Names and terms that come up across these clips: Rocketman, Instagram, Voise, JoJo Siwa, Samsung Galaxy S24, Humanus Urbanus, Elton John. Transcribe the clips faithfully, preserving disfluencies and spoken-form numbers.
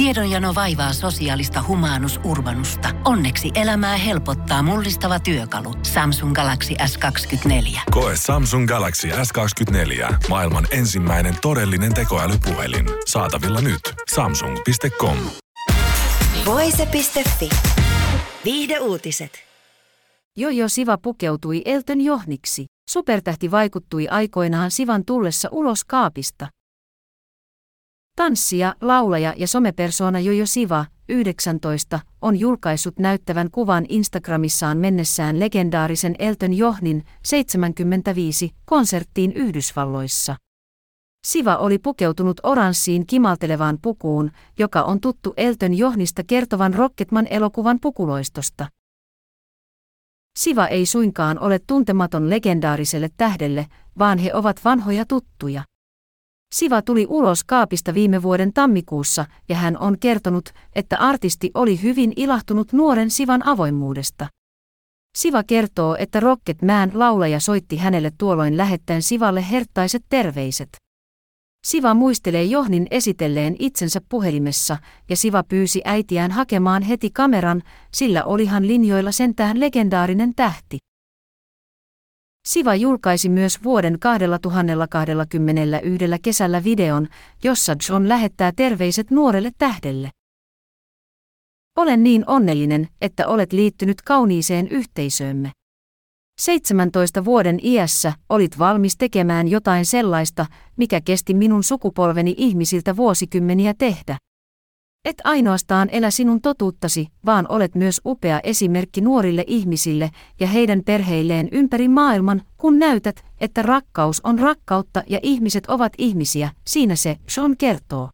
Tiedonjano vaivaa sosiaalista Humanus Urbanusta. Onneksi elämää helpottaa mullistava työkalu. Samsung Galaxy S kaksikymmentäneljä. Koe Samsung Galaxy S kaksikymmentäneljä. Maailman ensimmäinen todellinen tekoälypuhelin. Saatavilla nyt. Samsung piste com. Voise piste fi. Viihdeuutiset. JoJo Siwa pukeutui Elton Johniksi. Supertähti vaikuttui aikoinaan Siwan tullessa ulos kaapista. Tanssija, laulaja ja somepersona JoJo Siwa, yhdeksäntoista, on julkaissut näyttävän kuvan Instagramissaan mennessään legendaarisen Elton Johnin, seitsemänkymmentäviisi, konserttiin Yhdysvalloissa. Siwa oli pukeutunut oranssiin kimaltelevaan pukuun, joka on tuttu Elton Johnista kertovan Rocketman-elokuvan pukuloistosta. Siwa ei suinkaan ole tuntematon legendaariselle tähdelle, vaan he ovat vanhoja tuttuja. Siwa tuli ulos kaapista viime vuoden tammikuussa ja hän on kertonut, että artisti oli hyvin ilahtunut nuoren Siwan avoimuudesta. Siwa kertoo, että Rocketman laulaja soitti hänelle tuolloin lähettäen Siwalle herttaiset terveiset. Siwa muistelee Johnin esitelleen itsensä puhelimessa ja Siwa pyysi äitiään hakemaan heti kameran, sillä olihan linjoilla sentään legendaarinen tähti. Siwa julkaisi myös vuoden kaksituhattakaksikymmentäyksi kesällä videon, jossa John lähettää terveiset nuorelle tähdelle. Olen niin onnellinen, että olet liittynyt kauniiseen yhteisöömme. seitsemäntoista vuoden iässä olit valmis tekemään jotain sellaista, mikä kesti minun sukupolveni ihmisiltä vuosikymmeniä tehdä. Et ainoastaan elä sinun totuuttasi, vaan olet myös upea esimerkki nuorille ihmisille ja heidän perheilleen ympäri maailman, kun näytät, että rakkaus on rakkautta ja ihmiset ovat ihmisiä, siinä se, John kertoo.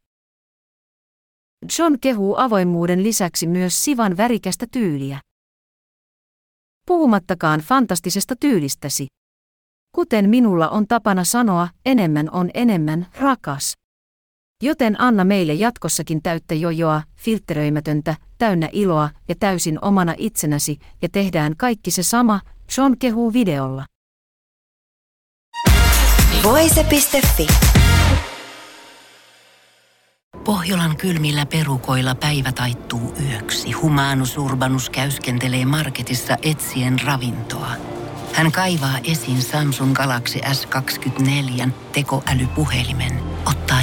John kehuu avoimuuden lisäksi myös Siwan värikästä tyyliä. Puhumattakaan fantastisesta tyylistäsi. Kuten minulla on tapana sanoa, enemmän on enemmän, rakas. Joten anna meille jatkossakin täyttä jojoa, filtteröimätöntä, täynnä iloa ja täysin omana itsenäsi, ja tehdään kaikki se sama, John kehuu videolla. Voise piste fi. Pohjolan kylmillä perukoilla päivä taittuu yöksi. Humanus Urbanus käyskentelee marketissa etsien ravintoa. Hän kaivaa esiin Samsung Galaxy S kaksikymmentäneljä tekoälypuhelimen, ottaa